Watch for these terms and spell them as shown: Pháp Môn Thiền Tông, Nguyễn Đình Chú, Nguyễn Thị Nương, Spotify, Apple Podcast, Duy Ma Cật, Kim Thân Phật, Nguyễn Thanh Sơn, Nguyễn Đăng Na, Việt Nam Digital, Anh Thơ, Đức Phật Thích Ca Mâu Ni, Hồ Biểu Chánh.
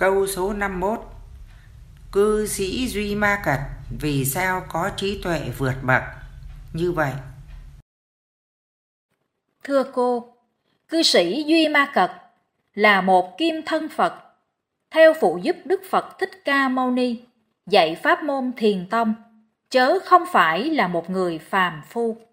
Câu số 51. Cư sĩ Duy Ma Cật vì sao có trí tuệ vượt bậc như vậy? Thưa cô, cư sĩ Duy Ma Cật là một kim thân Phật, theo phụ giúp Đức Phật Thích Ca Mâu Ni dạy pháp môn Thiền Tông, chớ không phải là một người phàm phu.